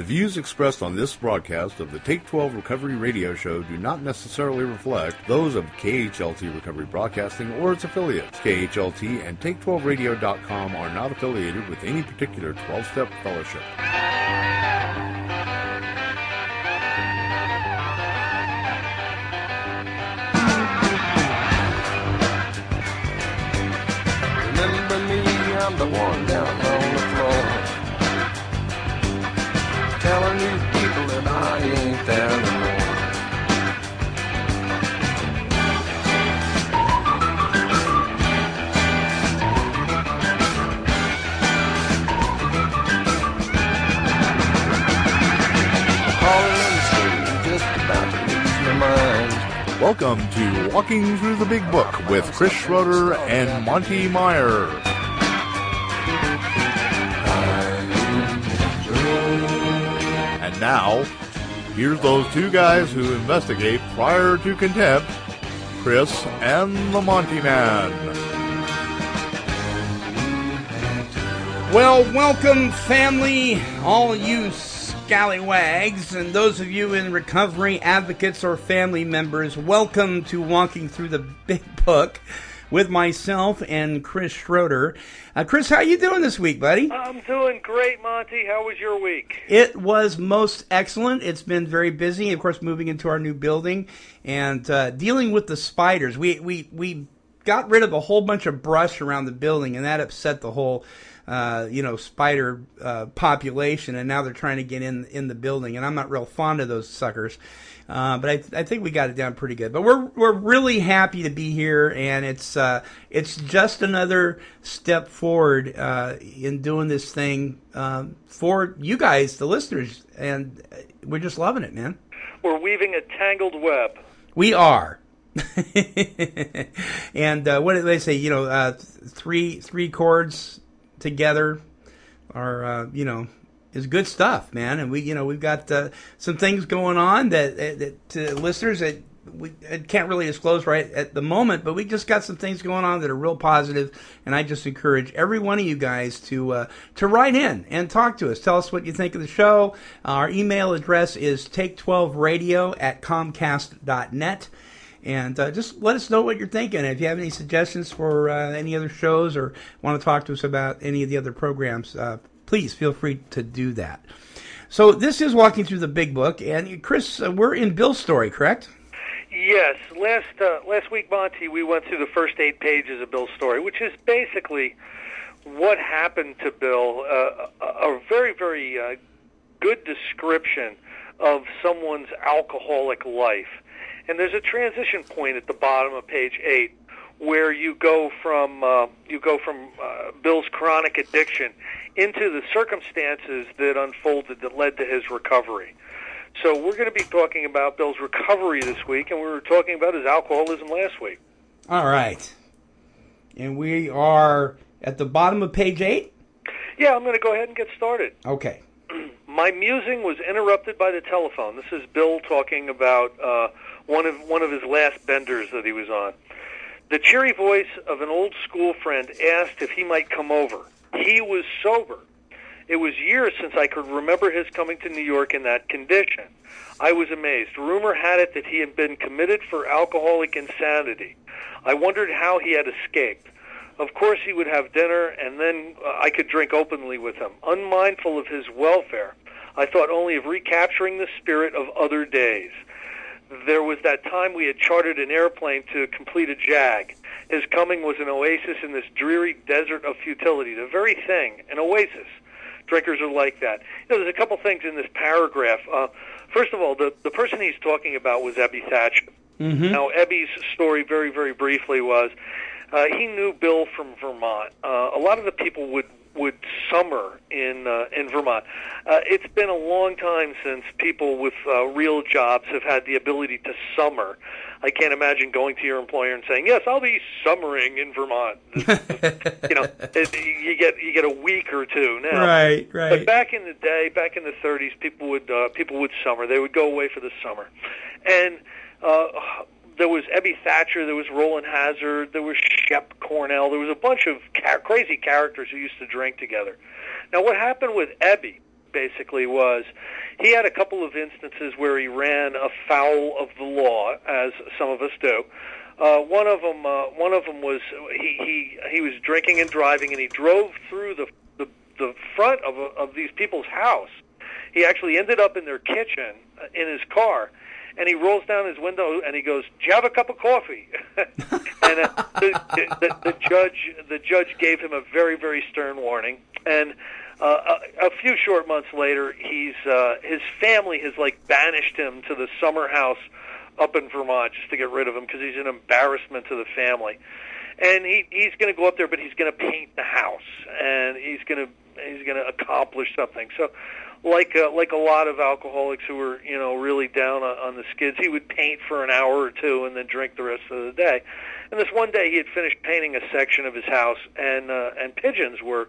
The views expressed on this broadcast of the Take 12 Recovery Radio Show do not necessarily reflect those of KHLT Recovery Broadcasting or its affiliates. KHLT and Take12Radio.com are not affiliated with any particular 12-step fellowship. Remember me, I'm the one down on the floor. Telling you people that I ain't there no more. Calling and screaming, just about to lose my mind. Welcome to Walking Through the Big Book with Chris Schroeder and Monty Meyer. Now, here's those two guys who investigate prior to contempt, Chris and the Monty Man. Well, welcome, family, all you scallywags, and those of you in recovery, advocates, or family members. Welcome to Walking Through the Big Book with myself and Chris Schroeder. Chris, how you doing this week, buddy? I'm doing great, Monty. How was your week? It was most excellent. It's been very busy. Of course, moving into our new building and dealing with the spiders. We got rid of a whole bunch of brush around the building, and that upset the whole spider population. And now they're trying to get in the building, and I'm not real fond of those suckers. But I think we got it down pretty good. But we're really happy to be here, and it's just another step forward in doing this thing for you guys, the listeners, and we're just loving it, man. We're weaving a tangled web. We are. And what did they say? You know, three chords together are is good stuff, man, and we've got some things going on that to listeners that we can't really disclose right at the moment, but we just got some things going on that are real positive, and I just encourage every one of you guys to write in and talk to us. Tell us what you think of the show. Our email address is take12radio@comcast.net, and just let us know what you're thinking. If you have any suggestions for any other shows or want to talk to us about any of the other programs, please feel free to do that. So this is Walking Through the Big Book, and Chris, we're in Bill's story, correct? Yes. Last week, Monty, we went through the first 8 pages of Bill's story, which is basically what happened to Bill, a very, very good description of someone's alcoholic life. And there's a transition point at the bottom of page 8. Where you go from Bill's chronic addiction into the circumstances that unfolded that led to his recovery. So we're going to be talking about Bill's recovery this week, and we were talking about his alcoholism last week. All right. And we are at the bottom of page 8? Yeah, I'm going to go ahead and get started. Okay. My musing was interrupted by the telephone. This is Bill talking about one of his last benders that he was on. The cheery voice of an old school friend asked if he might come over. He was sober. It was years since I could remember his coming to New York in that condition. I was amazed. Rumor had it that he had been committed for alcoholic insanity. I wondered how he had escaped. Of course he would have dinner, and then I could drink openly with him. Unmindful of his welfare, I thought only of recapturing the spirit of other days. There was that time we had chartered an airplane to complete a jag. His coming was an oasis in this dreary desert of futility. The very thing, an oasis. Drinkers are like that. You know, there's a couple things in this paragraph. First of all, the person he's talking about was Ebby Thacher. Mm-hmm. Now, Ebby's story, very, very briefly, was he knew Bill from Vermont. A lot of the people would summer in Vermont. It's been a long time since people with real jobs have had the ability to summer. I can't imagine going to your employer and saying, "Yes, I'll be summering in Vermont." You know, you get a week or two now. Right, right. But back in the day, back in the 30s, people would summer. They would go away for the summer, and there was Ebby Thacher, there was Roland Hazard, there was Shep Cornell. There was a bunch of crazy characters who used to drink together. Now, what happened with Ebby basically was he had a couple of instances where he ran afoul of the law, as some of us do. One of them was he was drinking and driving, and he drove through the front of these people's house. He actually ended up in their kitchen in his car, and he rolls down his window and he goes, "Do you have a cup of coffee?" And the judge gave him a very, very stern warning. And a few short months later, his family has like banished him to the summer house up in Vermont just to get rid of him because he's an embarrassment to the family. And he's going to go up there, but he's going to paint the house, and he's going to accomplish something. So, like a lot of alcoholics who were, you know, really down on the skids, he would paint for an hour or two and then drink the rest of the day. And this one day, he had finished painting a section of his house, and pigeons were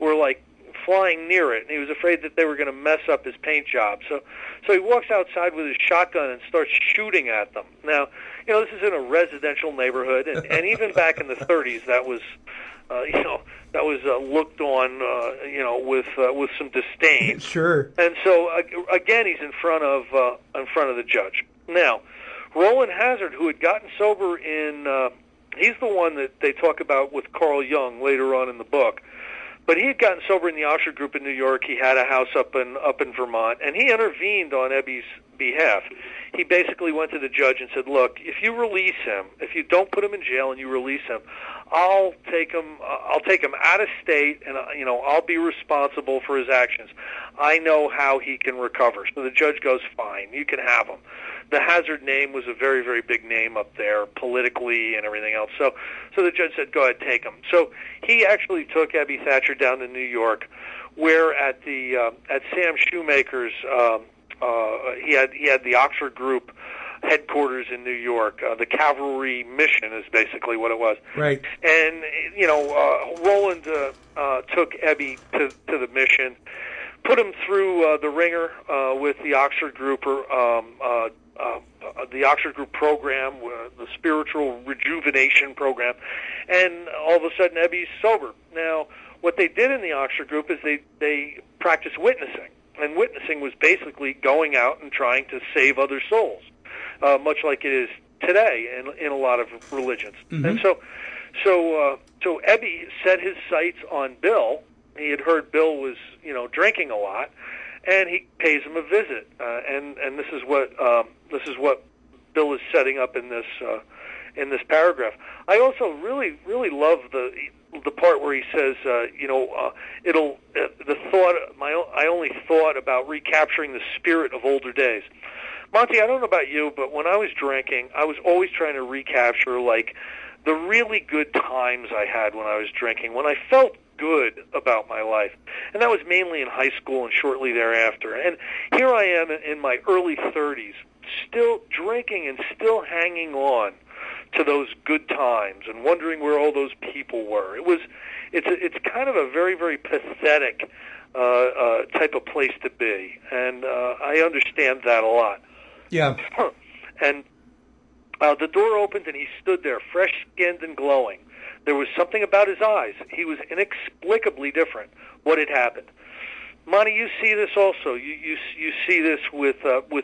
like flying near it, and he was afraid that they were going to mess up his paint job. So he walks outside with his shotgun and starts shooting at them. Now, you know, this is in a residential neighborhood, and even back in the 30s, that was looked on, with some disdain. Sure. And so again, he's in front of the judge. Now, Roland Hazard, who had gotten sober he's the one that they talk about with Carl Jung later on in the book. But he had gotten sober in the Osher Group in New York. He had a house up in Vermont, and he intervened on Ebby's behalf. He basically went to the judge and said, "Look, if you release him, if you don't put him in jail and you release him, I'll take him out of state, and you know, I'll be responsible for his actions. I know how he can recover." So the judge goes, "Fine, you can have him." The Hazard name was a very, very big name up there politically and everything else. So the judge said, "Go ahead, take him." So he actually took Ebby Thacher down to New York, where at the at Sam Shoemaker's, he had the Oxford Group headquarters in New York. The Cavalry Mission is basically what it was. Right. And you know, Roland took Ebby to the mission, put him through the ringer with the Oxford Group the Oxford Group program, the spiritual rejuvenation program, and all of a sudden Ebby's sober. Now, what they did in the Oxford Group is they practiced witnessing, and witnessing was basically going out and trying to save other souls, much like it is today in a lot of religions. Mm-hmm. And so Ebby set his sights on Bill. He had heard Bill was, you know, drinking a lot. And he pays him a visit, and this is what Bill is setting up in this paragraph. I also really, really love the part where he says, I only thought about recapturing the spirit of older days. Monty, I don't know about you, but when I was drinking, I was always trying to recapture like the really good times I had when I was drinking, when I felt good about my life, and that was mainly in high school and shortly thereafter. And here I am in my early 30s, still drinking and still hanging on to those good times and wondering where all those people were. It's kind of a very, very pathetic type of place to be, and I understand that a lot. Yeah. And the door opened, and he stood there, fresh-skinned and glowing. There was something about his eyes. He was inexplicably different. What had happened? Monty, you see this also. You see this with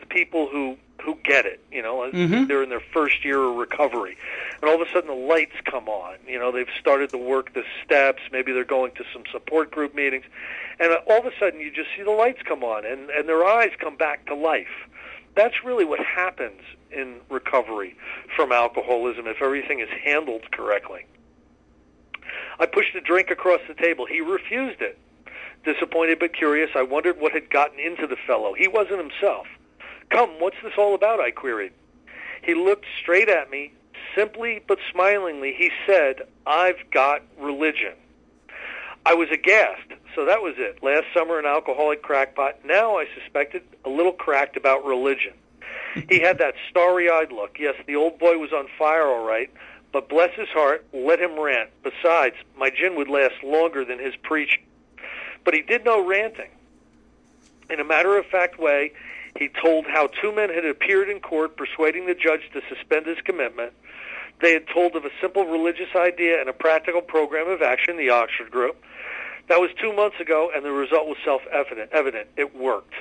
people who get it. You know, mm-hmm. They're in their first year of recovery, and all of a sudden the lights come on. You know, they've started to work the steps. Maybe they're going to some support group meetings, and all of a sudden you just see the lights come on, and their eyes come back to life. That's really what happens in recovery from alcoholism if everything is handled correctly. I pushed a drink across the table. He refused it. Disappointed but curious, I wondered what had gotten into the fellow. He wasn't himself. "Come, what's this all about?" I queried. He looked straight at me. Simply but smilingly, he said, "I've got religion." I was aghast, so that was it. Last summer, an alcoholic crackpot. Now, I suspected, a little cracked about religion. He had that starry-eyed look. Yes, the old boy was on fire, all right. But bless his heart, let him rant. Besides, my gin would last longer than his preaching. But he did no ranting. In a matter-of-fact way, he told how two men had appeared in court persuading the judge to suspend his commitment. They had told of a simple religious idea and a practical program of action, the Oxford Group. That was 2 months ago, and the result was self-evident. It worked.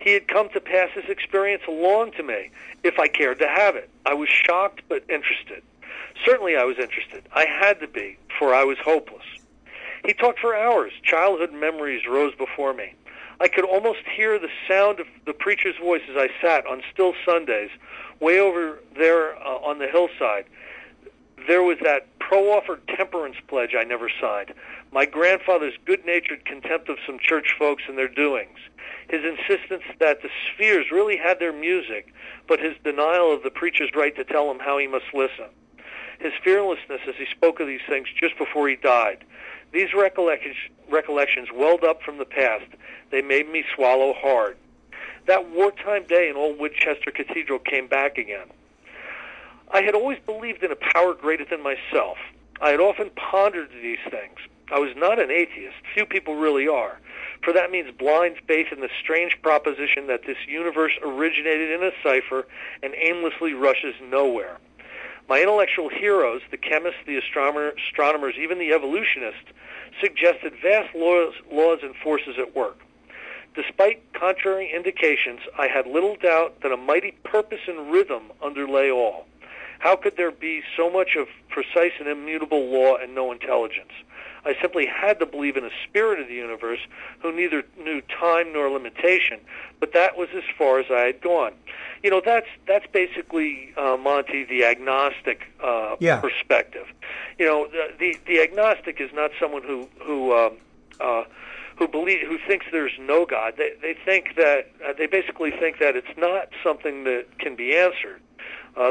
He had come to pass his experience along to me if I cared to have it. I was shocked but interested. Certainly I was interested. I had to be, for I was hopeless. He talked for hours. Childhood memories rose before me. I could almost hear the sound of the preacher's voice as I sat on still Sundays way over there on the hillside. There was that pro-offered temperance pledge I never signed, my grandfather's good-natured contempt of some church folks and their doings, his insistence that the spheres really had their music, but his denial of the preacher's right to tell him how he must listen, his fearlessness as he spoke of these things just before he died. These recollections welled up from the past. They made me swallow hard. That wartime day in Old Winchester Cathedral came back again. I had always believed in a power greater than myself. I had often pondered these things. I was not an atheist. Few people really are. For that means blind faith in the strange proposition that this universe originated in a cipher and aimlessly rushes nowhere. My intellectual heroes, the chemists, the astronomers, even the evolutionists, suggested vast laws and forces at work. Despite contrary indications, I had little doubt that a mighty purpose and rhythm underlay all. How could there be so much of precise and immutable law and no intelligence? I simply had to believe in a spirit of the universe who neither knew time nor limitation, but that was as far as I had gone. You know, that's basically, Monty, the agnostic perspective. You know, the agnostic is not someone who thinks there's no God. They basically think that it's not something that can be answered.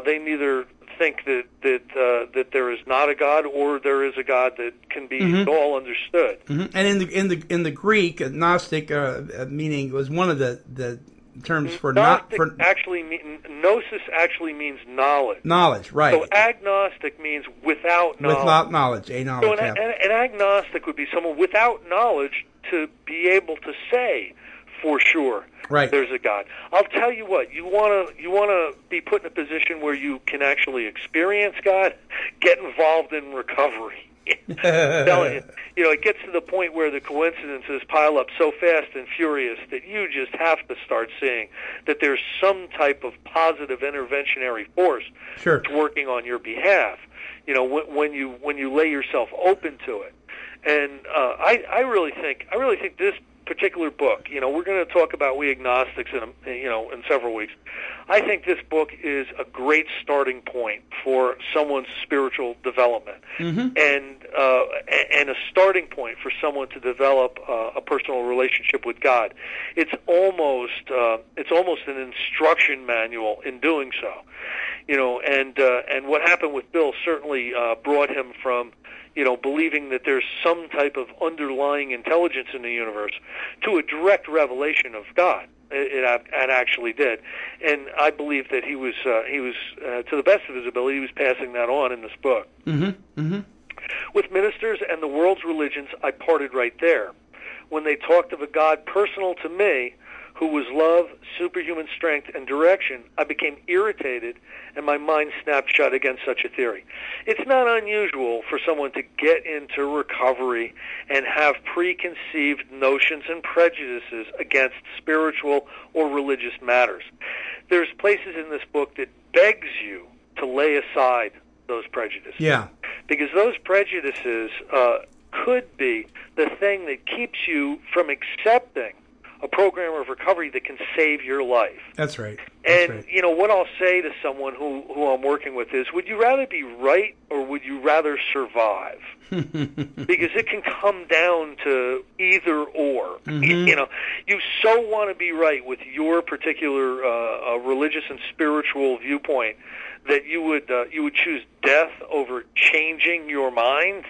They neither think that there is not a God, or there is a God that can be all understood. Mm-hmm. And in the Greek, agnostic meaning was one of the terms for Gnostic, not for gnosis actually means knowledge. Knowledge, right? So agnostic means without knowledge. Without knowledge, a knowledge. So an agnostic would be someone without knowledge to be able to say for sure. Right. There's a God. I'll tell you what, you want to be put in a position where you can actually experience God, get involved in recovery. You know, it gets to the point where the coincidences pile up so fast and furious that you just have to start seeing that there's some type of positive interventionary force that's working on your behalf, you know, when you lay yourself open to it. And I really think this particular book, you know, we're going to talk about We Agnostics in several weeks. I think this book is a great starting point for someone's spiritual development, and a starting point for someone to develop a personal relationship with God. It's almost an instruction manual in doing so, you know. And what happened with Bill certainly brought him from, you know, believing that there's some type of underlying intelligence in the universe to a direct revelation of God. It actually did, and I believe that he was to the best of his ability, he was passing that on in this book. Mm-hmm. Mm-hmm. With ministers and the world's religions, I parted right there. When they talked of a God personal to me, who was love, superhuman strength, and direction, I became irritated, and my mind snapped shut against such a theory. It's not unusual for someone to get into recovery and have preconceived notions and prejudices against spiritual or religious matters. There's places in this book that begs you to lay aside those prejudices. Yeah. Because those prejudices could be the thing that keeps you from accepting a program of recovery that can save your life. That's right. You know, what I'll say to someone who I'm working with is, would you rather be right or would you rather survive? Because it can come down to either or. Mm-hmm. You know, you so want to be right with your particular religious and spiritual viewpoint that you would choose death over changing your mind.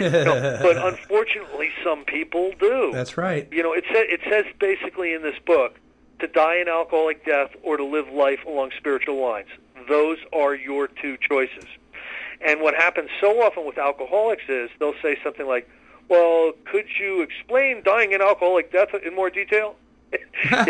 No, but unfortunately, some people do. That's right. You know, it says basically in this book, to die an alcoholic death or to live life along spiritual lines. Those are your two choices. And what happens so often with alcoholics is they'll say something like, well, could you explain dying an alcoholic death in more detail? You know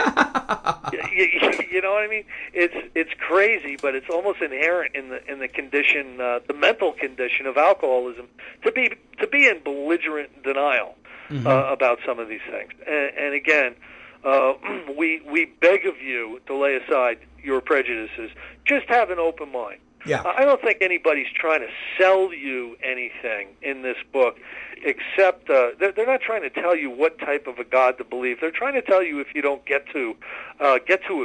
what I mean? It's crazy, but it's almost inherent in the condition, the mental condition of alcoholism, to be in belligerent denial. about some of these things. And again, we beg of you to lay aside your prejudices. Just have an open mind. Yeah. I don't think anybody's trying to sell you anything in this book, except they're not trying to tell you what type of a God to believe. They're trying to tell you if you don't get to a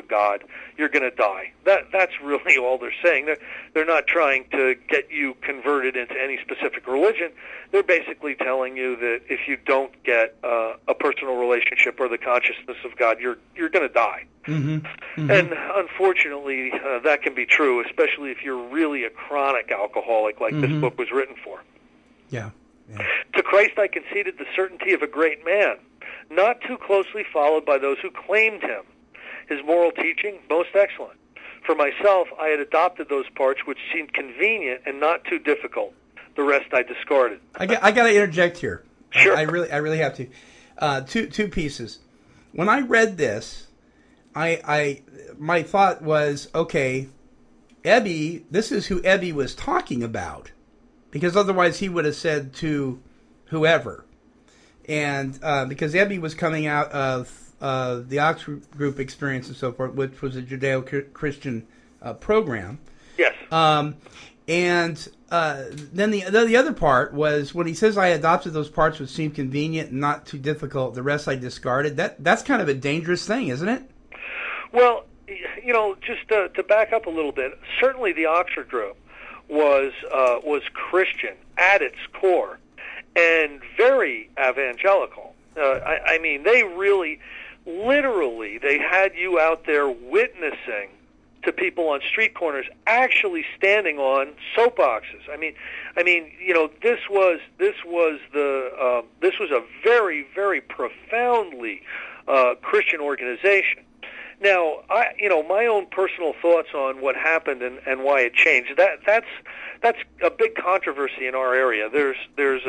God, you're going to die. That's really all they're saying. They're not trying to get you converted into any specific religion. They're basically telling you that if you don't get a personal relationship or the consciousness of God, you're going to die. And unfortunately, that can be true, especially if you're really a chronic alcoholic, like this book was written for. Yeah. To Christ I conceded the certainty of a great man, not too closely followed by those who claimed him. His moral teaching, most excellent. For myself, I had adopted those parts which seemed convenient and not too difficult. The rest I discarded. I got to interject here. Sure. I really have to. Two pieces. When I read this, my thought was, okay, Ebby, this is who Ebby was talking about, because otherwise he would have said to whoever, and because Ebby was coming out of the Oxford Group experience and so forth, which was a Judeo-Christian program. Yes. And then the other part was when he says I adopted those parts which seemed convenient and not too difficult, the rest I discarded. That's kind of a dangerous thing, isn't it? Well, you know, just to back up a little bit, certainly the Oxford Group was Christian at its core and very evangelical. I mean, they really, literally, they had you out there witnessing to people on street corners, actually standing on soapboxes. I mean, you know, this was a very, very profoundly Christian organization. Now, my own personal thoughts on what happened and why it changed. That's a big controversy in our area. There's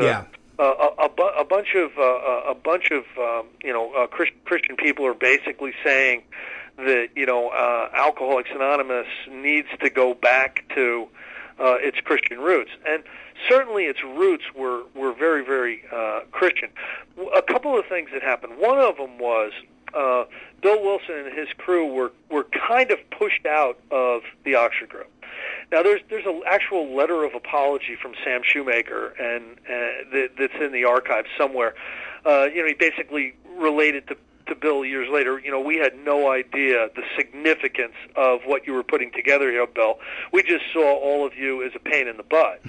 a bunch of Christian people are basically saying that Alcoholics Anonymous needs to go back to its Christian roots, and certainly its roots were very, very Christian. A couple of things that happened. One of them was Bill Wilson and his crew were kind of pushed out of the Oxford Group. Now, there's an actual letter of apology from Sam Shoemaker, and that's in the archives somewhere. He basically related to Bill years later, we had no idea the significance of what you were putting together here, Bill. We just saw all of you as a pain in the butt.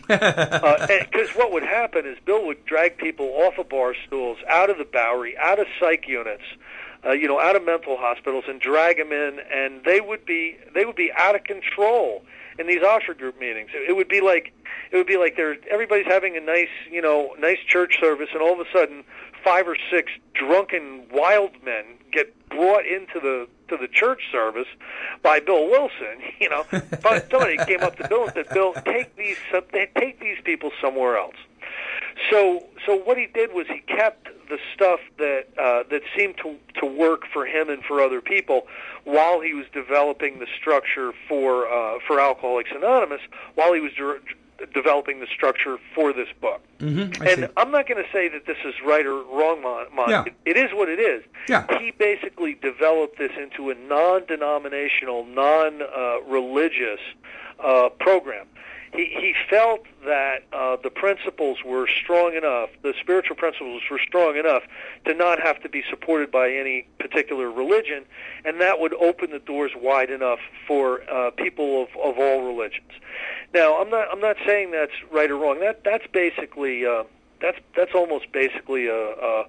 Because what would happen is Bill would drag people off of bar stools, out of the Bowery, out of psych units, out of mental hospitals, and drag them in, and they would be out of control in these Osher Group meetings. It would be like everybody's having a nice church service, and all of a sudden 5 or 6 drunken wild men get brought into the church service by Bill Wilson. But somebody came up to Bill and said, "Bill, take these people somewhere else." So what he did was he kept the stuff that seemed to work for him and for other people, while he was developing the structure for Alcoholics Anonymous, while he was developing the structure for this book. And see. I'm not going to say that this is right or wrong, yeah. It is what it is. Yeah. He basically developed this into a non-denominational, non-religious program. He felt that the principles were strong enough, the spiritual principles were strong enough to not have to be supported by any particular religion, and that would open the doors wide enough for people of all religions. Now, I'm not saying that's right or wrong. That's basically that's almost basically a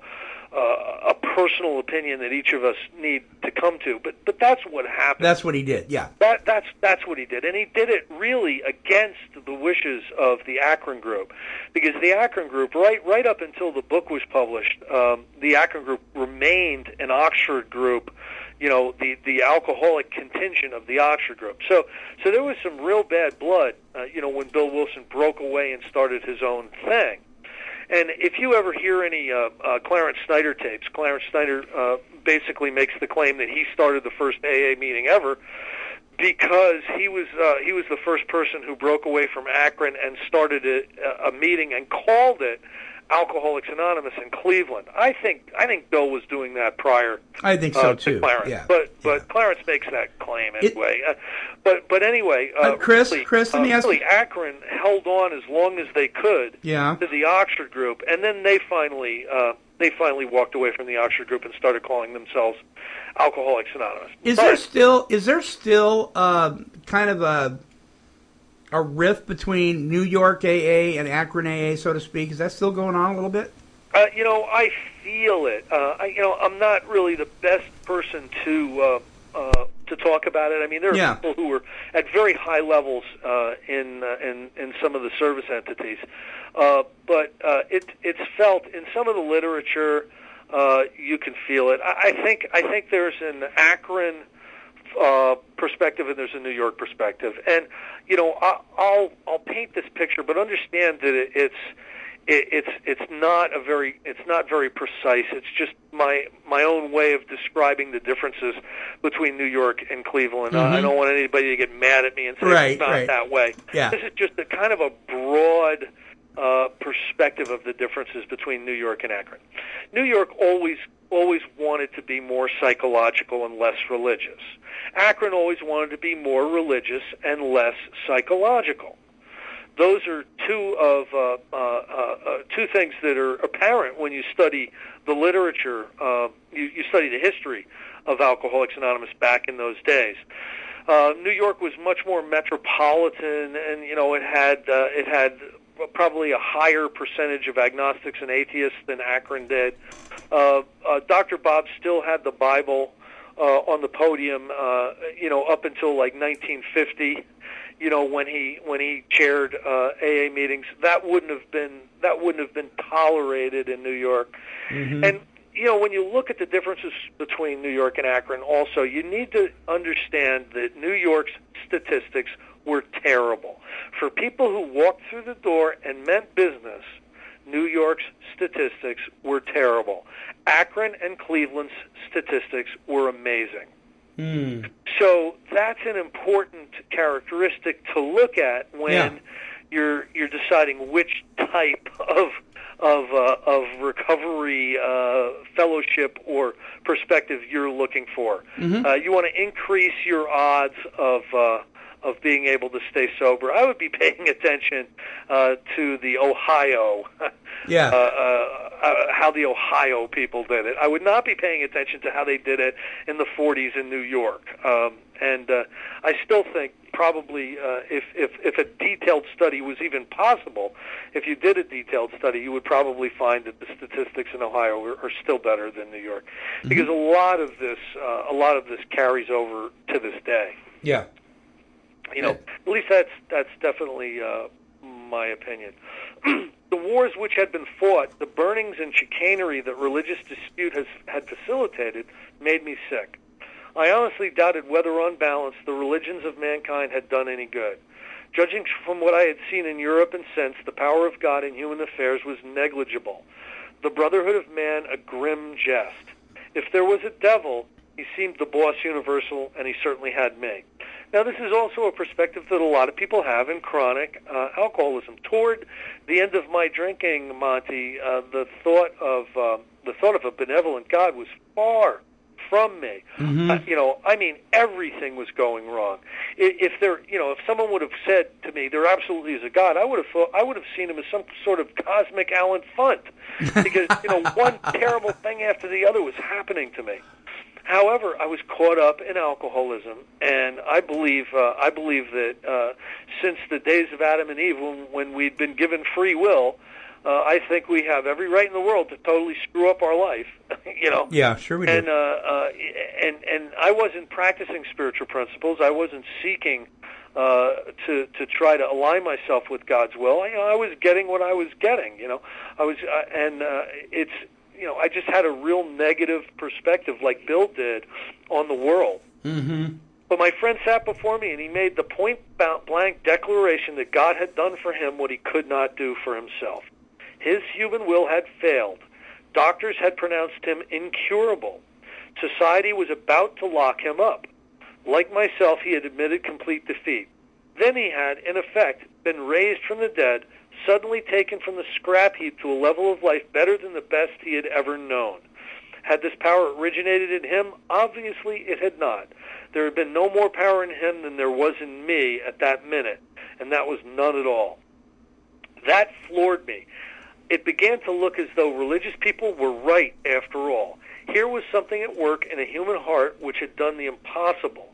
personal opinion that each of us need to come to, but that's what happened. That's what he did, yeah. That's what he did, and he did it really against the wishes of the Akron Group, because the Akron Group, right up until the book was published, the Akron Group remained an Oxford Group, the alcoholic contingent of the Oxford Group. So there was some real bad blood, when Bill Wilson broke away and started his own thing. And if you ever hear any Clarence Snyder tapes, Clarence Snyder basically makes the claim that he started the first AA meeting ever because he was the first person who broke away from Akron and started a meeting and called it Alcoholics Anonymous in Cleveland. I think Bill was doing that prior. I think so too. To Clarence. Yeah. But Clarence makes that claim anyway. But anyway, Chris, let me ask you. Akron held on as long as they could to the Oxford Group, and then they finally walked away from the Oxford Group and started calling themselves Alcoholics Anonymous. Is there still kind of a rift between New York AA and Akron AA, so to speak? Is that still going on a little bit? I feel it. I'm not really the best person to talk about it. I mean, there are people who were at very high levels in some of the service entities, but it's felt in some of the literature. You can feel it. I think there's an Akron perspective and there's a New York perspective, and I'll paint this picture, but understand that it's not very precise. It's just my own way of describing the differences between New York and Cleveland. Mm-hmm. I don't want anybody to get mad at me and say it's not that way. Yeah. This is just a kind of a broad perspective of the differences between New York and Akron. New York always wanted to be more psychological and less religious. Akron always wanted to be more religious and less psychological. Those are two things that are apparent when you study the literature. You study the history of Alcoholics Anonymous back in those days. New York was much more metropolitan, and it had probably a higher percentage of agnostics and atheists than Akron did. Dr. Bob still had the Bible on the podium, up until like 1950, when he chaired AA meetings. That wouldn't have been tolerated in New York. Mm-hmm. And when you look at the differences between New York and Akron, also you need to understand that New York's statistics were terrible. For people who walked through the door and meant business, New York's statistics were terrible. Akron and Cleveland's statistics were amazing. Mm. So that's an important characteristic to look at when you're deciding which type of recovery fellowship or perspective you're looking for. Mm-hmm. You want to increase your odds of being able to stay sober. I would be paying attention to the Ohio, how the Ohio people did it. I would not be paying attention to how they did it in the 40s in New York. And I still think probably if a detailed study was even possible, if you did a detailed study, you would probably find that the statistics in Ohio are still better than New York, because mm-hmm. a lot of this carries over to this day. Yeah. At least that's definitely my opinion. The wars which had been fought, the burnings and chicanery that religious dispute had facilitated, made me sick. I honestly doubted whether, on balance, the religions of mankind had done any good. Judging from what I had seen in Europe and since, the power of God in human affairs was negligible. The brotherhood of man, a grim jest. If there was a devil, he seemed the boss universal, and he certainly had me. Now, this is also a perspective that a lot of people have in chronic alcoholism. Toward the end of my drinking, Monty, the thought of a benevolent God was far from me. Mm-hmm. Everything was going wrong. If someone would have said to me, "There absolutely is a God," I would have seen him as some sort of cosmic Alan Funt, because one terrible thing after the other was happening to me. However, I was caught up in alcoholism, and I believe that since the days of Adam and Eve, when we'd been given free will, I think we have every right in the world to totally screw up our life. Yeah, sure we do. And I wasn't practicing spiritual principles. I wasn't seeking to try to align myself with God's will. I was getting what I was getting. I just had a real negative perspective, like Bill did, on the world. Mm-hmm. But my friend sat before me, and he made the point-blank declaration that God had done for him what he could not do for himself. His human will had failed. Doctors had pronounced him incurable. Society was about to lock him up. Like myself, he had admitted complete defeat. Then he had, in effect, been raised from the dead, suddenly taken from the scrap heap to a level of life better than the best he had ever known. Had this power originated in him? Obviously it had not. There had been no more power in him than there was in me at that minute, and that was none at all. That floored me. It began to look as though religious people were right after all. Here was something at work in a human heart which had done the impossible.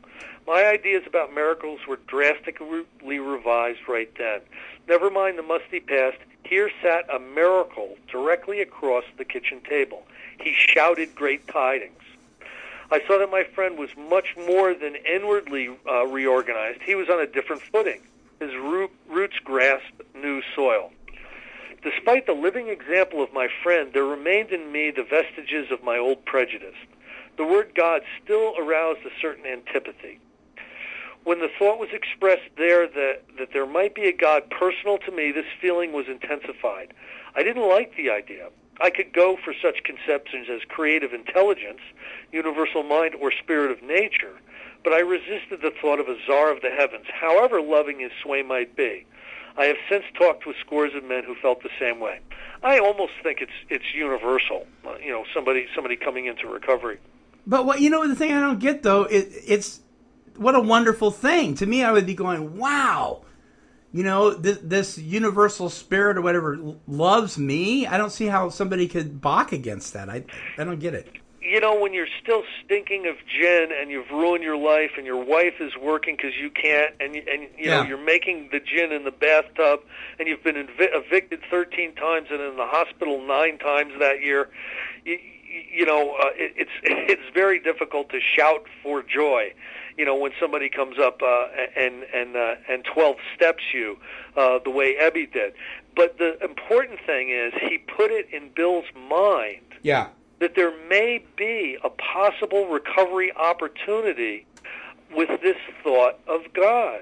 My ideas about miracles were drastically revised right then. Never mind the musty past, here sat a miracle directly across the kitchen table. He shouted great tidings. I saw that my friend was much more than inwardly reorganized. He was on a different footing. His roots grasped new soil. Despite the living example of my friend, there remained in me the vestiges of my old prejudice. The word God still aroused a certain antipathy. When the thought was expressed there that there might be a God personal to me, this feeling was intensified. I didn't like the idea. I could go for such conceptions as creative intelligence, universal mind, or spirit of nature, but I resisted the thought of a czar of the heavens, however loving his sway might be. I have since talked with scores of men who felt the same way. I almost think it's universal, you know, somebody coming into recovery. But what the thing I don't get, though, it's what a wonderful thing. To me, I would be going, wow, this universal spirit or whatever loves me. I don't see how somebody could balk against that. I don't get it. When you're still stinking of gin and you've ruined your life and your wife is working because you can't, and you're making the gin in the bathtub, and you've been evicted 13 times and in the hospital 9 times that year, it's very difficult to shout for joy. When somebody comes up and 12 steps you the way Ebby did. But the important thing is he put it in Bill's mind. Yeah. That there may be a possible recovery opportunity with this thought of God.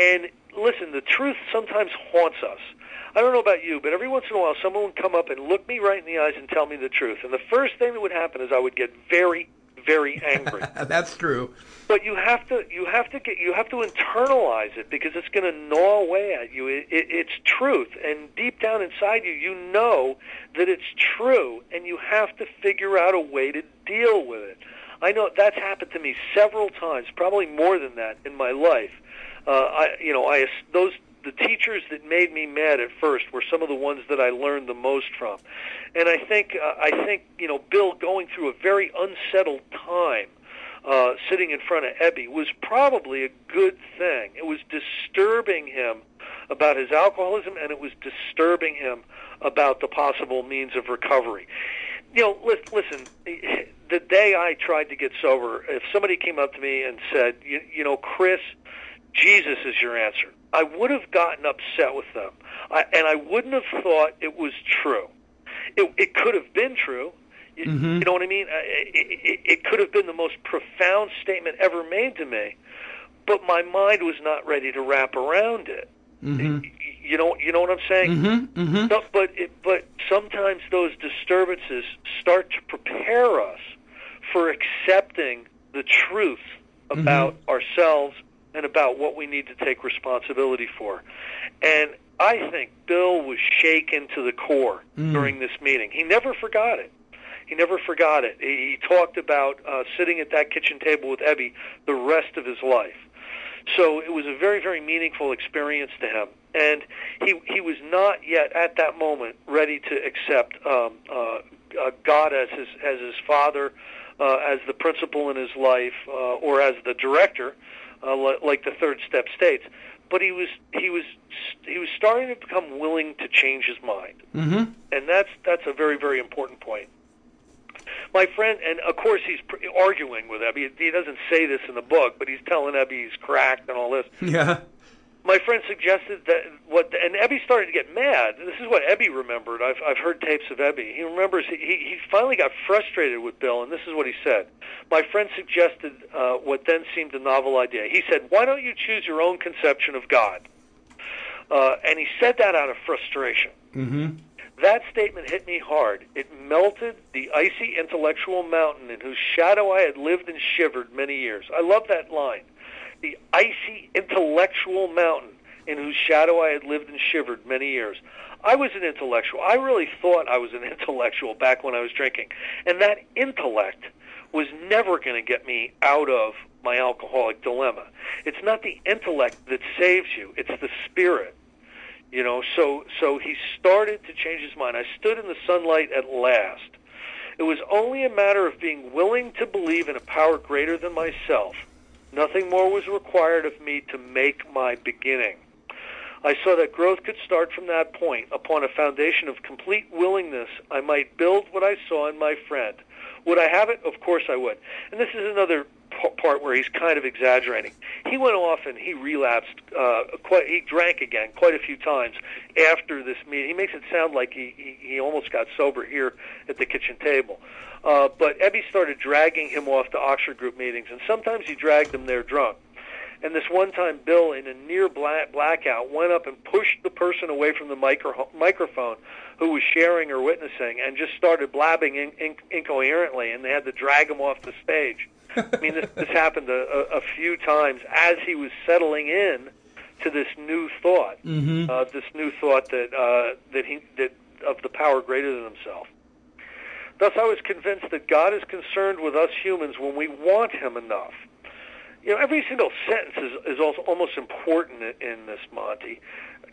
And listen, the truth sometimes haunts us. I don't know about you, but every once in a while someone would come up and look me right in the eyes and tell me the truth. And the first thing that would happen is I would get very, very angry. That's true. But you have to internalize it, because it's going to gnaw away at you. It's truth, and deep down inside you know that it's true, and you have to figure out a way to deal with it. I know that's happened to me several times, probably more than that in my life. The teachers that made me mad at first were some of the ones that I learned the most from, and I think Bill going through a very unsettled time. Sitting in front of Ebby was probably a good thing. It was disturbing him about his alcoholism, and it was disturbing him about the possible means of recovery. Listen, the day I tried to get sober, if somebody came up to me and said, Chris, Jesus is your answer, I would have gotten upset with them, and I wouldn't have thought it was true. It could have been true. You know what I mean? It could have been the most profound statement ever made to me, but my mind was not ready to wrap around it. Mm-hmm. You know what I'm saying? Mm-hmm. Mm-hmm. But sometimes those disturbances start to prepare us for accepting the truth about ourselves and about what we need to take responsibility for. And I think Bill was shaken to the core during this meeting. He never forgot it. He talked about sitting at that kitchen table with Ebby the rest of his life. So it was a very, very meaningful experience to him. And he was not yet at that moment ready to accept God as his father, as the principal in his life, or as the director, like the third step states. But he was starting to become willing to change his mind. Mm-hmm. And that's a very, very important point. My friend, and of course he's arguing with Ebby. He doesn't say this in the book, but he's telling Ebby he's cracked and all this. Yeah. My friend suggested that and Ebby started to get mad. This is what Ebby remembered. I've heard tapes of Ebby. He remembers he finally got frustrated with Bill, and this is what he said. My friend suggested what then seemed a novel idea. He said, "Why don't you choose your own conception of God?" And he said that out of frustration. Mm-hmm. That statement hit me hard. It melted the icy intellectual mountain in whose shadow I had lived and shivered many years. I love that line. The icy intellectual mountain in whose shadow I had lived and shivered many years. I was an intellectual. I really thought I was an intellectual back when I was drinking. And that intellect was never going to get me out of my alcoholic dilemma. It's not the intellect that saves you. It's the spirit. You know, so he started to change his mind. I stood in the sunlight at last. It was only a matter of being willing to believe in a power greater than myself. Nothing more was required of me to make my beginning. I saw that growth could start from that point. Upon a foundation of complete willingness, I might build what I saw in my friend. Would I have it? Of course I would. And this is another part where he's kind of exaggerating. He went off and he relapsed. He drank again quite a few times after this meeting. He makes it sound like he almost got sober here at the kitchen table. But Ebby started dragging him off to Oxford Group meetings, and sometimes he dragged him there drunk. And this one time, Bill, in a near blackout, went up and pushed the person away from the microphone who was sharing or witnessing and just started blabbing incoherently, and they had to drag him off the stage. I mean, this happened a few times as he was settling in to this new thought, mm-hmm. This new thought that of the power greater than himself. Thus, I was convinced that God is concerned with us humans when we want him enough. You know, every single sentence is also almost important in this, Monty.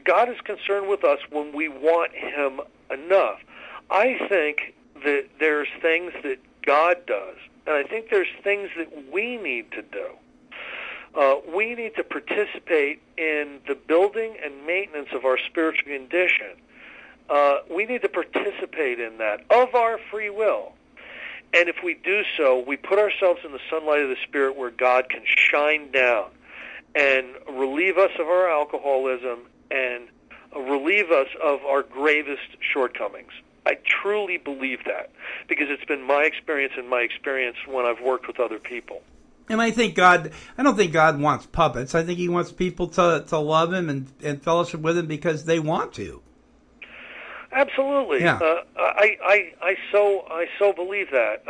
God is concerned with us when we want him enough. I think that there's things that God does, and I think there's things that we need to do. We need to participate in the building and maintenance of our spiritual condition. We need to participate in that of our free will. And if we do so, we put ourselves in the sunlight of the Spirit where God can shine down and relieve us of our alcoholism and relieve us of our gravest shortcomings. I truly believe that because it's been my experience and my experience when I've worked with other people. And I don't think God wants puppets. I think he wants people to love him and fellowship with him because they want to. Absolutely, yeah. I so believe that.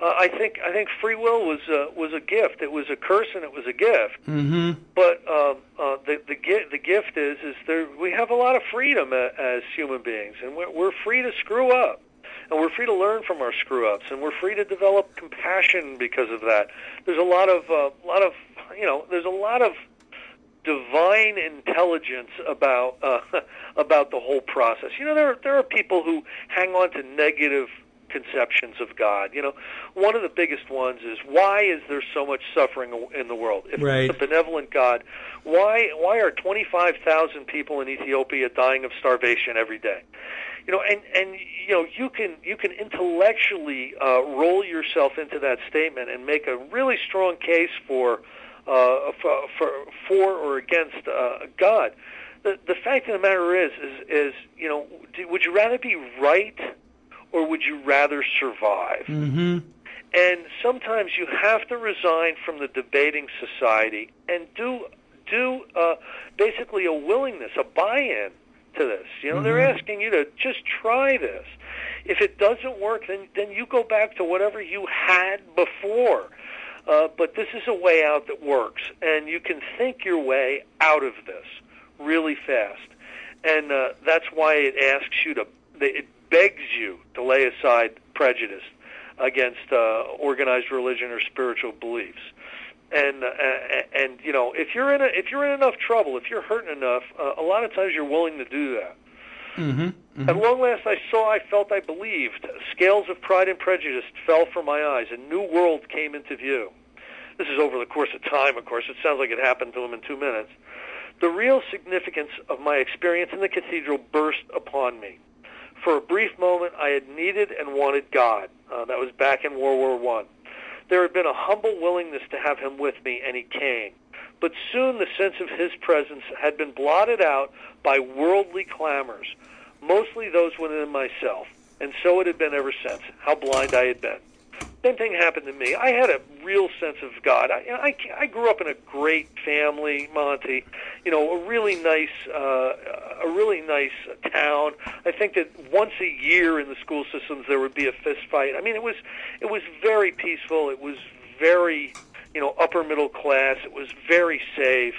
I think free will was a gift. It was a curse and it was a gift. Mm-hmm. But the gift is there. We have a lot of freedom as human beings, and we're free to screw up, and we're free to learn from our screw ups, and we're free to develop compassion because of that. There's a lot of divine intelligence about the whole process. You know, there are people who hang on to negative conceptions of God. You know, one of the biggest ones is, why is there so much suffering in the world? If right. It's a benevolent God, why are 25,000 people in Ethiopia dying of starvation every day? You know, and you know, you can intellectually roll yourself into that statement and make a really strong case for or against God. The fact of the matter is you know, would you rather be right or would you rather survive? Mm-hmm. And sometimes you have to resign from the debating society and do basically a willingness, a buy-in to this. You know, mm-hmm. They're asking you to just try this. If it doesn't work, then you go back to whatever you had before. But this is a way out that works, and you can think your way out of this really fast. And that's why it begs you to lay aside prejudice against organized religion or spiritual beliefs. And you know, if you're in enough trouble, if you're hurting enough, a lot of times you're willing to do that. Mm-hmm, mm-hmm. At long last I saw, I felt, I believed. Scales of pride and prejudice fell from my eyes. A new world came into view. This is over the course of time, of course. It sounds like it happened to him in 2 minutes. The real significance of my experience in the cathedral burst upon me. For a brief moment, I had needed and wanted God. That was back in World War I. There had been a humble willingness to have him with me, and he came. But soon the sense of his presence had been blotted out by worldly clamors, mostly those within myself, and so it had been ever since, how blind I had been. Same thing happened to me. I had a real sense of God. I grew up in a great family, Monty. You know, a really nice town. I think that once a year in the school systems there would be a fist fight. I mean, it was very peaceful. It was very upper middle class. It was very safe.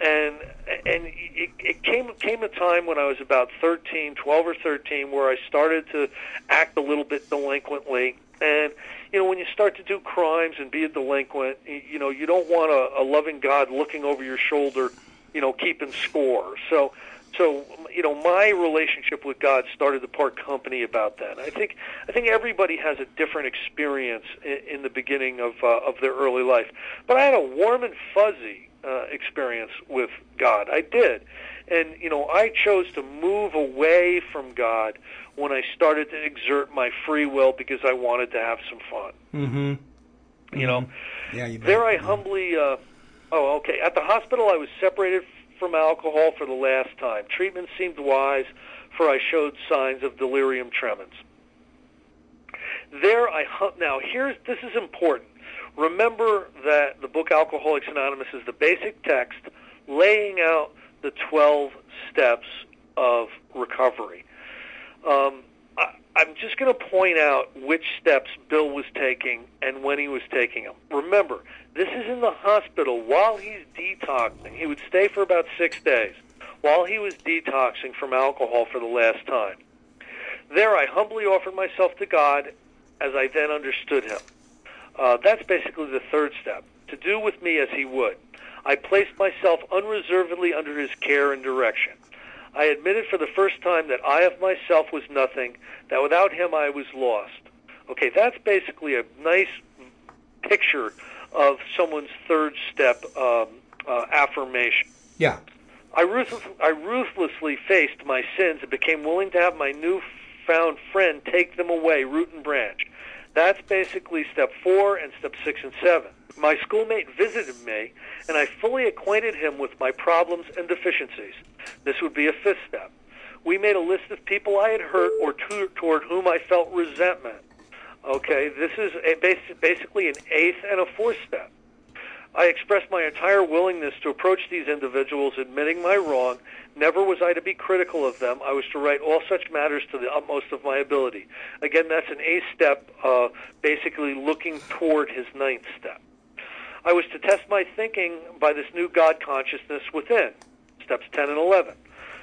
And it came a time when I was about 12 or 13, where I started to act a little bit delinquently. And, you know, when you start to do crimes and be a delinquent, you know, you don't want a loving God looking over your shoulder, you know, keeping score. So, you know, my relationship with God started to part company about that. I think everybody has a different experience in the beginning of their early life. But I had a warm and fuzzy experience with God. I did. And, you know, I chose to move away from God when I started to exert my free will because I wanted to have some fun. Mm-hmm. You know? Yeah, you bet. There I humbly... At the hospital, I was separated from alcohol for the last time. Treatment seemed wise, for I showed signs of delirium tremens. This is important. Remember that the book Alcoholics Anonymous is the basic text laying out the 12 steps of recovery. I'm just going to point out which steps Bill was taking and when he was taking them. Remember, this is in the hospital while he's detoxing. He would stay for about 6 days while he was detoxing from alcohol for the last time. There I humbly offered myself to God as I then understood him. That's basically the third step, to do with me as he would. I placed myself unreservedly under his care and direction. I admitted for the first time that I of myself was nothing, that without him I was lost. Okay, that's basically a nice picture of someone's third step affirmation. Yeah. I ruthlessly faced my sins and became willing to have my newfound friend take them away, root and branch. That's basically step 4 and step 6 and 7. My schoolmate visited me, and I fully acquainted him with my problems and deficiencies. This would be a fifth step. We made a list of people I had hurt or toward whom I felt resentment. Okay, this is basically an 8th and a 4th step. I expressed my entire willingness to approach these individuals, admitting my wrong. Never was I to be critical of them. I was to write all such matters to the utmost of my ability. Again, that's an 8th step, basically looking toward his 9th step. I was to test my thinking by this new God consciousness within, steps 10 and 11.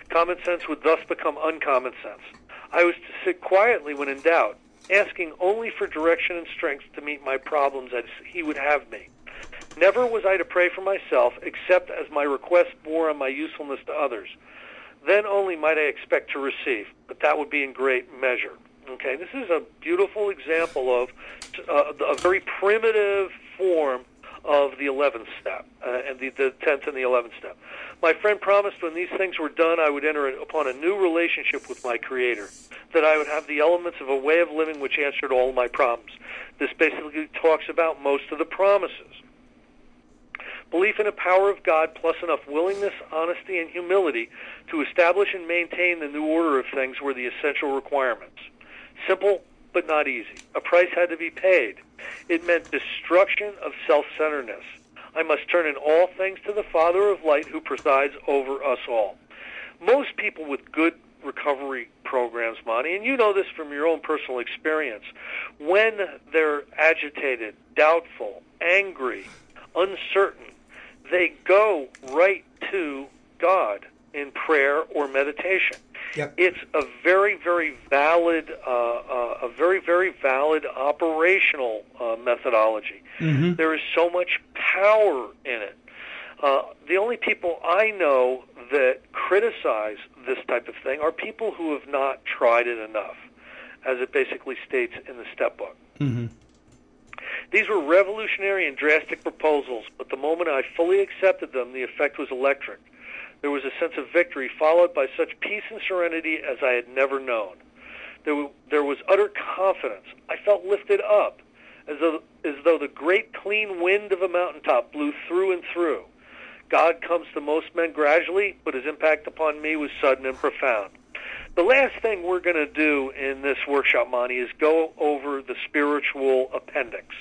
Common sense would thus become uncommon sense. I was to sit quietly when in doubt, asking only for direction and strength to meet my problems as he would have me. Never was I to pray for myself, except as my request bore on my usefulness to others. Then only might I expect to receive, but that would be in great measure. Okay, this is a beautiful example of a very primitive form of the 11th step, and the 10th and the 11th step. My friend promised when these things were done, I would enter upon a new relationship with my Creator, that I would have the elements of a way of living which answered all my problems. This basically talks about most of the promises. Belief in the power of God, plus enough willingness, honesty, and humility to establish and maintain the new order of things were the essential requirements. Simple, but not easy. A price had to be paid. It meant destruction of self-centeredness. I must turn in all things to the Father of light who presides over us all. Most people with good recovery programs, Monty, and you know this from your own personal experience, when they're agitated, doubtful, angry, uncertain, they go right to God in prayer or meditation. Yep. It's a very, very valid operational methodology. Mm-hmm. There is so much power in it. The only people I know that criticize this type of thing are people who have not tried it enough, as it basically states in the step book. Mm-hmm. These were revolutionary and drastic proposals, but the moment I fully accepted them, the effect was electric. There was a sense of victory followed by such peace and serenity as I had never known. There was utter confidence. I felt lifted up, as though the great clean wind of a mountaintop blew through and through. God comes to most men gradually, but his impact upon me was sudden and profound. The last thing we're going to do in this workshop, Monty, is go over the spiritual appendix.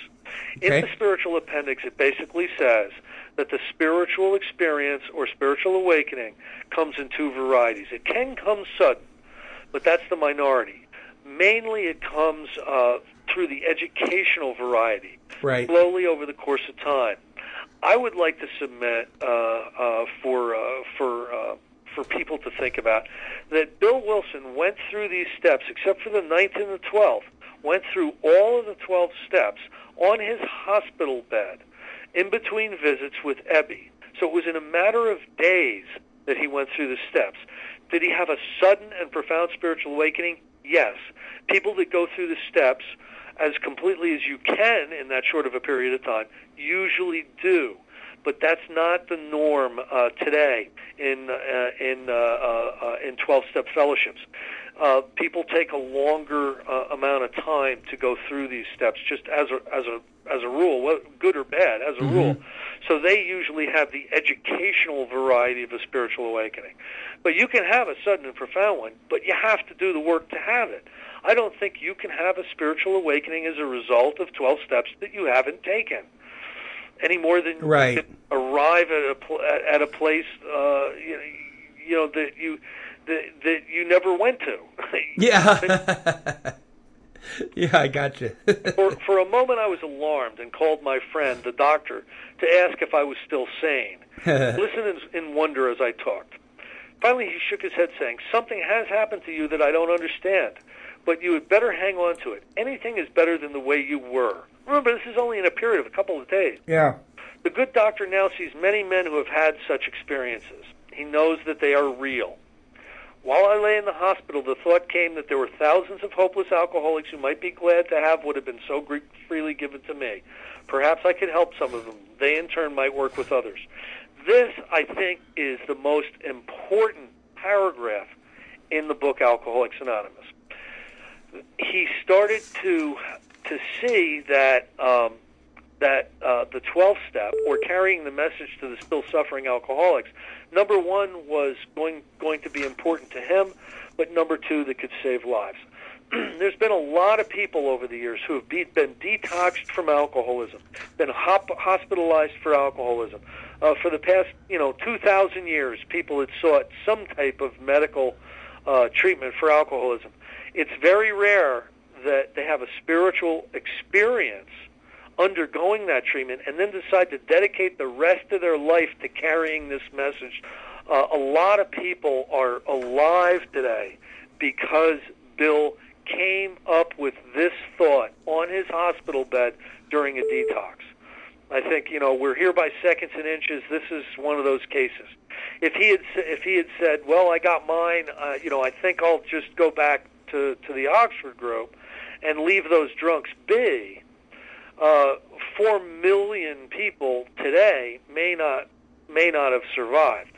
Okay. In the spiritual appendix, it basically says that the spiritual experience or spiritual awakening comes in two varieties. It can come sudden, but that's the minority. Mainly it comes through the educational variety, right, slowly over the course of time. I would like to submit for people to think about that Bill Wilson went through these steps, except for the 9th and the 12th, went through all of the 12 steps on his hospital bed in between visits with Ebby. So it was in a matter of days that he went through the steps. Did he have a sudden and profound spiritual awakening? Yes. People that go through the steps as completely as you can in that short of a period of time usually do. But that's not the norm today in 12-step fellowships. People take a longer amount of time to go through these steps, just as a rule, well, good or bad, as a mm-hmm. rule. So they usually have the educational variety of a spiritual awakening. But you can have a sudden and profound one, but you have to do the work to have it. I don't think you can have a spiritual awakening as a result of 12 steps that you haven't taken, any more than right. you can arrive at a place that you never went to. Yeah. Yeah, I got you. for a moment, I was alarmed and called my friend, the doctor, to ask if I was still sane. Listened in wonder as I talked. Finally, he shook his head, saying, "Something has happened to you that I don't understand, but you had better hang on to it. Anything is better than the way you were." Remember, this is only in a period of a couple of days. Yeah. The good doctor now sees many men who have had such experiences. He knows that they are real. While I lay in the hospital, the thought came that there were thousands of hopeless alcoholics who might be glad to have what had been so freely given to me. Perhaps I could help some of them. They, in turn, might work with others. This, I think, is the most important paragraph in the book Alcoholics Anonymous. He started to see that the 12th step, or carrying the message to the still suffering alcoholics, number one, was going to be important to him, but number two, that could save lives. There's been a lot of people over the years who have been detoxed from alcoholism, been hospitalized for alcoholism. For the past 2,000 years, people had sought some type of medical treatment for alcoholism. It's very rare that they have a spiritual experience undergoing that treatment and then decide to dedicate the rest of their life to carrying this message. A lot of people are alive today because Bill came up with this thought on his hospital bed during a detox. I think, we're here by seconds and inches. This is one of those cases. If he had said, well, I got mine, I think I'll just go back to the Oxford Group and leave those drunks be, 4 million people today may not have survived.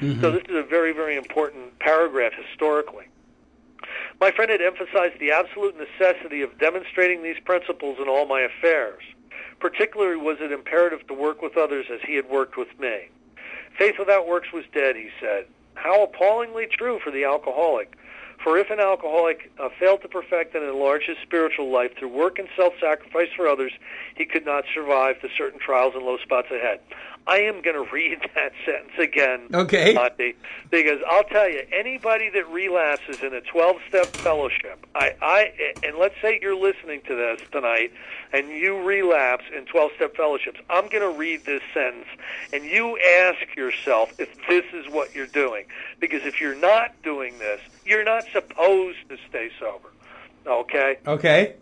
Mm-hmm. So this is a very, very important paragraph historically. My friend had emphasized the absolute necessity of demonstrating these principles in all my affairs. Particularly was it imperative to work with others as he had worked with me. Faith without works was dead, he said. How appallingly true for the alcoholic. For if an alcoholic failed to perfect and enlarge his spiritual life through work and self-sacrifice for others, he could not survive the certain trials and low spots ahead. I am going to read that sentence again, okay? Monty, because I'll tell you, anybody that relapses in a 12-step fellowship, and let's say you're listening to this tonight, and you relapse in 12-step fellowships, I'm going to read this sentence, and you ask yourself if this is what you're doing. Because if you're not doing this, you're not supposed to stay sober, okay? Okay.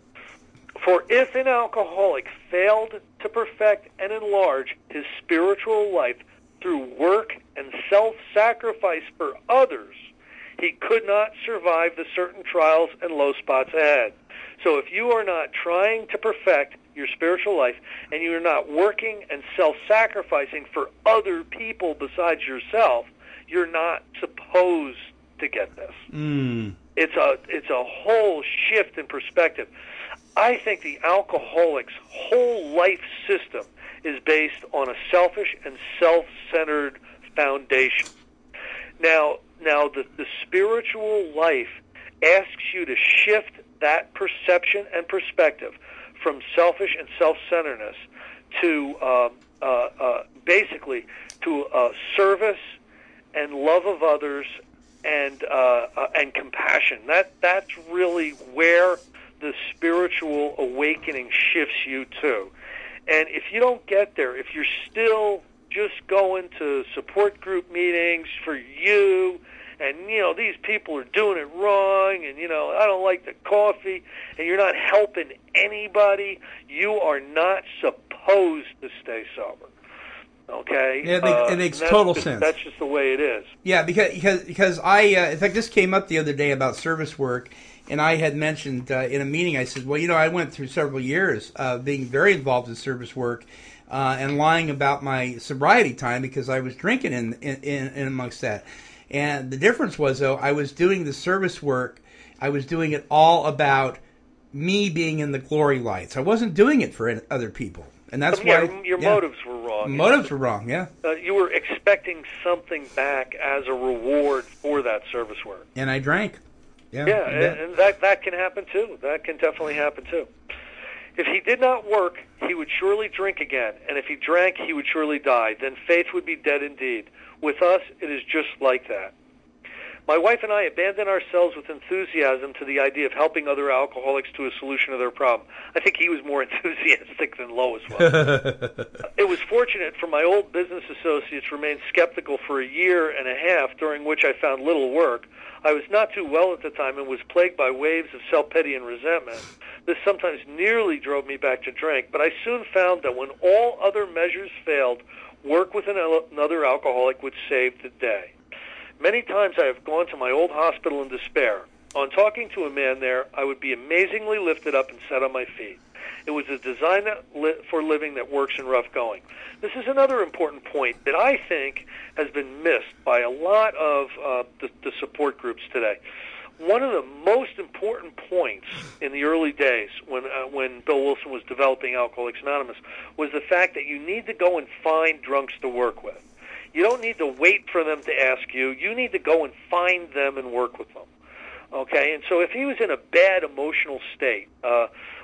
For if an alcoholic failed to perfect and enlarge his spiritual life through work and self-sacrifice for others, he could not survive the certain trials and low spots ahead. So if you are not trying to perfect your spiritual life and you are not working and self-sacrificing for other people besides yourself, you're not supposed to get this. Mm. It's a whole shift in perspective. I think the alcoholic's whole life system is based on a selfish and self-centered foundation. Now the spiritual life asks you to shift that perception and perspective from selfish and self-centeredness to basically to service and love of others and compassion. That's really where the spiritual awakening shifts you to. And if you don't get there, if you're still just going to support group meetings for you, and, you know, these people are doing it wrong, and, you know, I don't like the coffee, and you're not helping anybody, you are not supposed to stay sober. Okay? Yeah, it makes total sense. That's just the way it is. Yeah, because I, in fact, this came up the other day about service work, and I had mentioned in a meeting, I said, well, you know, I went through several years being very involved in service work, and lying about my sobriety time because I was drinking in amongst that. And the difference was, though, I was doing the service work. I was doing it all about me being in the glory lights. I wasn't doing it for other people. And that's why your motives were wrong. Motives were wrong, yeah. You were expecting something back as a reward for that service work. And I drank. Yeah, and that can happen, too. That can definitely happen, too. If he did not work, he would surely drink again. And if he drank, he would surely die. Then faith would be dead indeed. With us, it is just like that. My wife and I abandon ourselves with enthusiasm to the idea of helping other alcoholics to a solution of their problem. I think he was more enthusiastic than Lois was. It was fortunate for my old business associates remained skeptical for a year and a half, during which I found little work. I was not too well at the time and was plagued by waves of self-pity and resentment. This sometimes nearly drove me back to drink, but I soon found that when all other measures failed, work with another alcoholic would save the day. Many times I have gone to my old hospital in despair. On talking to a man there, I would be amazingly lifted up and set on my feet. It was a design for living that works in rough going. This is another important point that I think has been missed by a lot of the support groups today. One of the most important points in the early days when Bill Wilson was developing Alcoholics Anonymous was the fact that you need to go and find drunks to work with. You don't need to wait for them to ask you. You need to go and find them and work with them. Okay, and so if he was in a bad emotional state,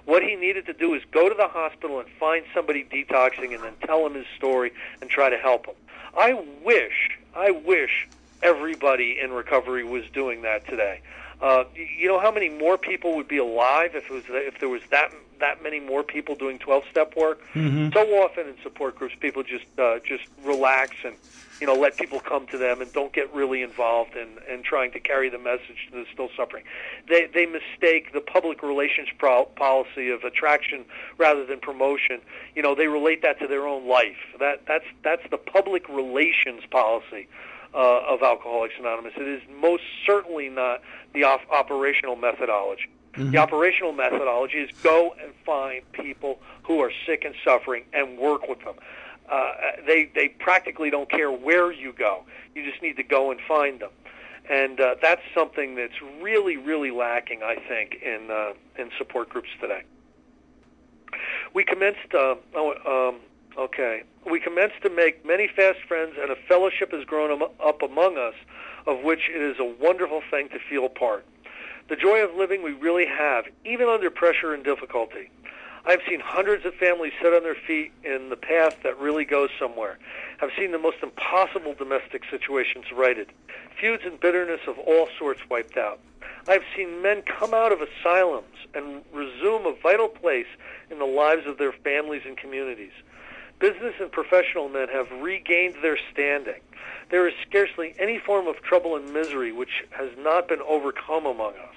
what he needed to do is go to the hospital and find somebody detoxing and then tell him his story and try to help him. I wish everybody in recovery was doing that today. You know how many more people would be alive if there was that many more people doing 12-step work? Mm-hmm. So often in support groups, people just relax and, you know, let people come to them and don't get really involved in trying to carry the message to the still suffering. They mistake the public relations policy of attraction rather than promotion. You know, they relate that to their own life. That's the public relations policy of Alcoholics Anonymous. It is most certainly not the operational methodology. Mm-hmm. The operational methodology is go and find people who are sick and suffering and work with them. They practically don't care where you go. You just need to go and find them. And that's something that's really, really lacking, I think, in support groups today. We commenced... We commenced to make many fast friends, and a fellowship has grown up among us, of which it is a wonderful thing to feel part. The joy of living we really have, even under pressure and difficulty. I've seen hundreds of families set on their feet in the path that really goes somewhere. I've seen the most impossible domestic situations righted, feuds and bitterness of all sorts wiped out. I've seen men come out of asylums and resume a vital place in the lives of their families and communities. Business and professional men have regained their standing. There is scarcely any form of trouble and misery which has not been overcome among us.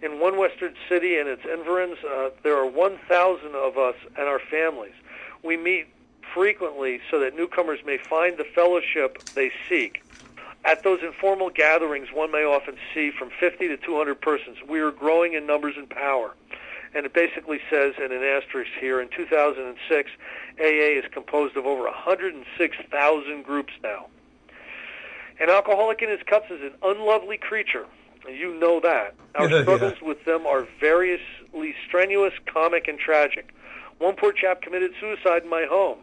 In one western city and its environs, there are 1,000 of us and our families. We meet frequently so that newcomers may find the fellowship they seek. At those informal gatherings, one may often see from 50 to 200 persons. We are growing in numbers and power. And it basically says in an asterisk here, in 2006, AA is composed of over 106,000 groups now. An alcoholic in his cups is an unlovely creature. You know that. Our struggles with them are variously strenuous, comic, and tragic. One poor chap committed suicide in my home.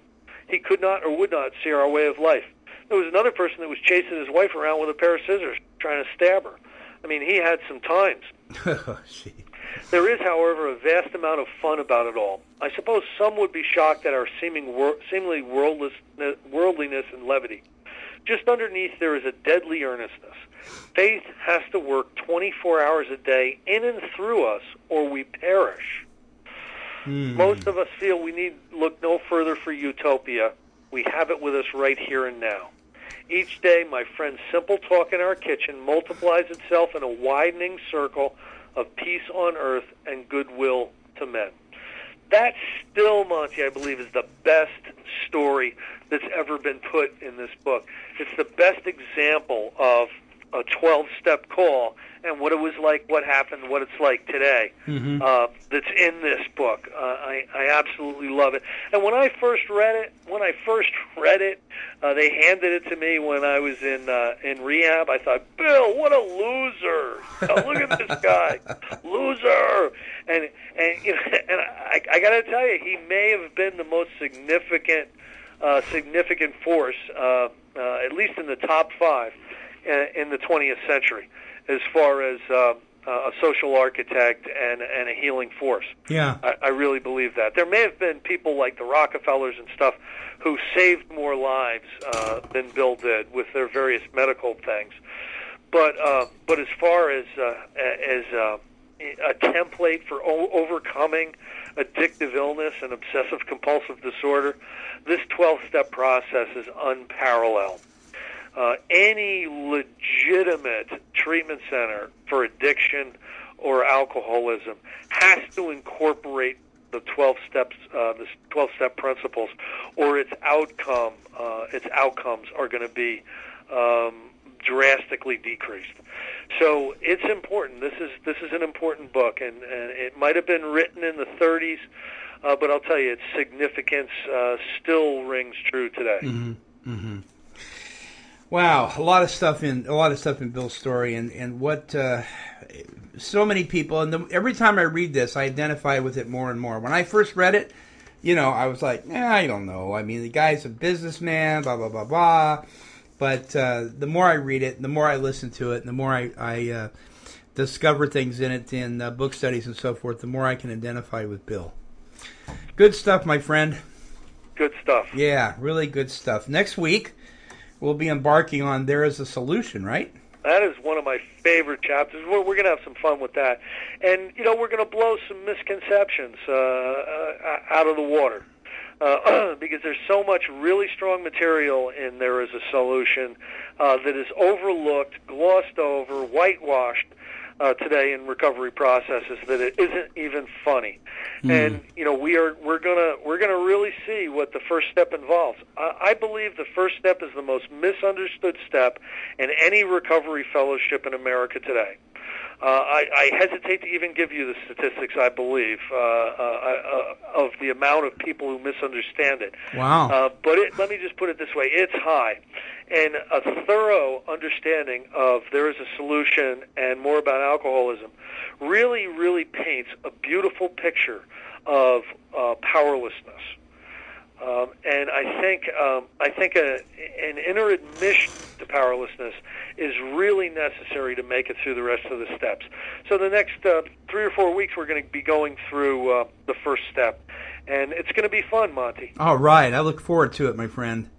He could not or would not see our way of life. There was another person that was chasing his wife around with a pair of scissors, trying to stab her. I mean, he had some times. Oh, geez. There is, however, a vast amount of fun about it all. I suppose some would be shocked at our seemingly worldliness and levity. Just underneath, there is a deadly earnestness. Faith has to work 24 hours a day in and through us, or we perish. Most of us feel we need look no further for utopia. We have it with us right here and now. Each day, my friend's simple talk in our kitchen multiplies itself in a widening circle of peace on earth and goodwill to men. That still, Monty, I believe, is the best story that's ever been put in this book. It's the best example of a 12-step call and what it was like, what happened, what it's like today that's in this book. I absolutely love it. And when I first read it, they handed it to me when I was in rehab. I thought, Bill, what a loser. Now, look at this guy. Loser. And you know, and I got to tell you, he may have been the most significant force, at least in the top five, in the 20th century, as far as a social architect and a healing force. Yeah, I really believe that. There may have been people like the Rockefellers and stuff who saved more lives than Bill did with their various medical things. But as far as a template for overcoming addictive illness and obsessive-compulsive disorder, this 12-step process is unparalleled. Any legitimate treatment center for addiction or alcoholism has to incorporate the 12-step principles, or its outcomes are going to be drastically decreased. So it's important. This is an important book, and it might have been written in the 30s, but I'll tell you, its significance still rings true today. Mm-hmm. Mm-hmm. Wow, a lot of stuff in Bill's story, and what so many people. And every time I read this, I identify with it more and more. When I first read it, you know, I was like, I don't know. I mean, the guy's a businessman, blah blah blah blah. But the more I read it, the more I listen to it, and the more I discover things in it in book studies and so forth, the more I can identify with Bill. Good stuff, my friend. Good stuff. Yeah, really good stuff. Next week, we'll be embarking on There Is a Solution, right? That is one of my favorite chapters. We're going to have some fun with that. And, you know, we're going to blow some misconceptions out of the water because there's so much really strong material in There Is a Solution that is overlooked, glossed over, whitewashed today in recovery processes that it isn't even funny. And you know, we're gonna really see what the first step involves. I believe the first step is the most misunderstood step in any recovery fellowship in America today. I hesitate to even give you the statistics, I believe, of the amount of people who misunderstand it. Wow. But let me just put it this way. It's high. And a thorough understanding of There Is a Solution and more about alcoholism really, really paints a beautiful picture of powerlessness. And I think an inner admission to powerlessness is really necessary to make it through the rest of the steps. So the next 3 or 4 weeks, we're going to be going through the first step, and it's going to be fun, Monty. All right, I look forward to it, my friend.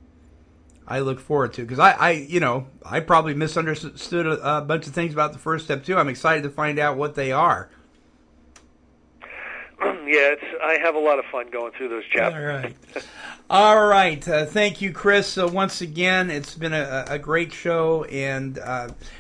I look forward to it because I probably misunderstood a bunch of things about the first step too. I'm excited to find out what they are. Yeah, I have a lot of fun going through those chapters. All right. Thank you, Chris. Once again, it's been a great show, and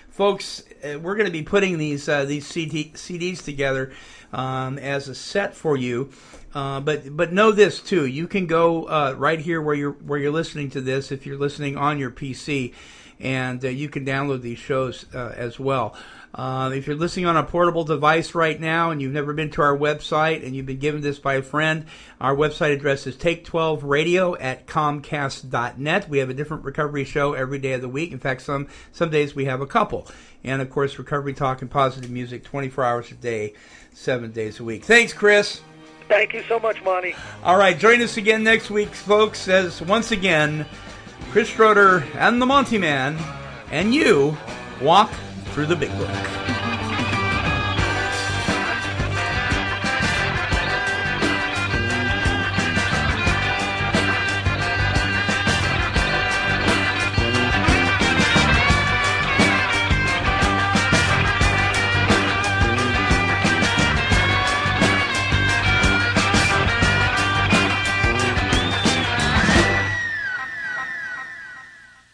folks, we're going to be putting these CDs together as a set for you. But know this too: you can go right here where you're listening to this, if you're listening on your PC, and you can download these shows as well. If you're listening on a portable device right now and you've never been to our website and you've been given this by a friend, our website address is take12radio@comcast.net. We have a different recovery show every day of the week. In fact, some days we have a couple. And, of course, recovery talk and positive music 24 hours a day, 7 days a week. Thanks, Chris. Thank you so much, Monty. All right. Join us again next week, folks, as once again, Chris Schroeder and the Monty Man and you walk through the Big Book.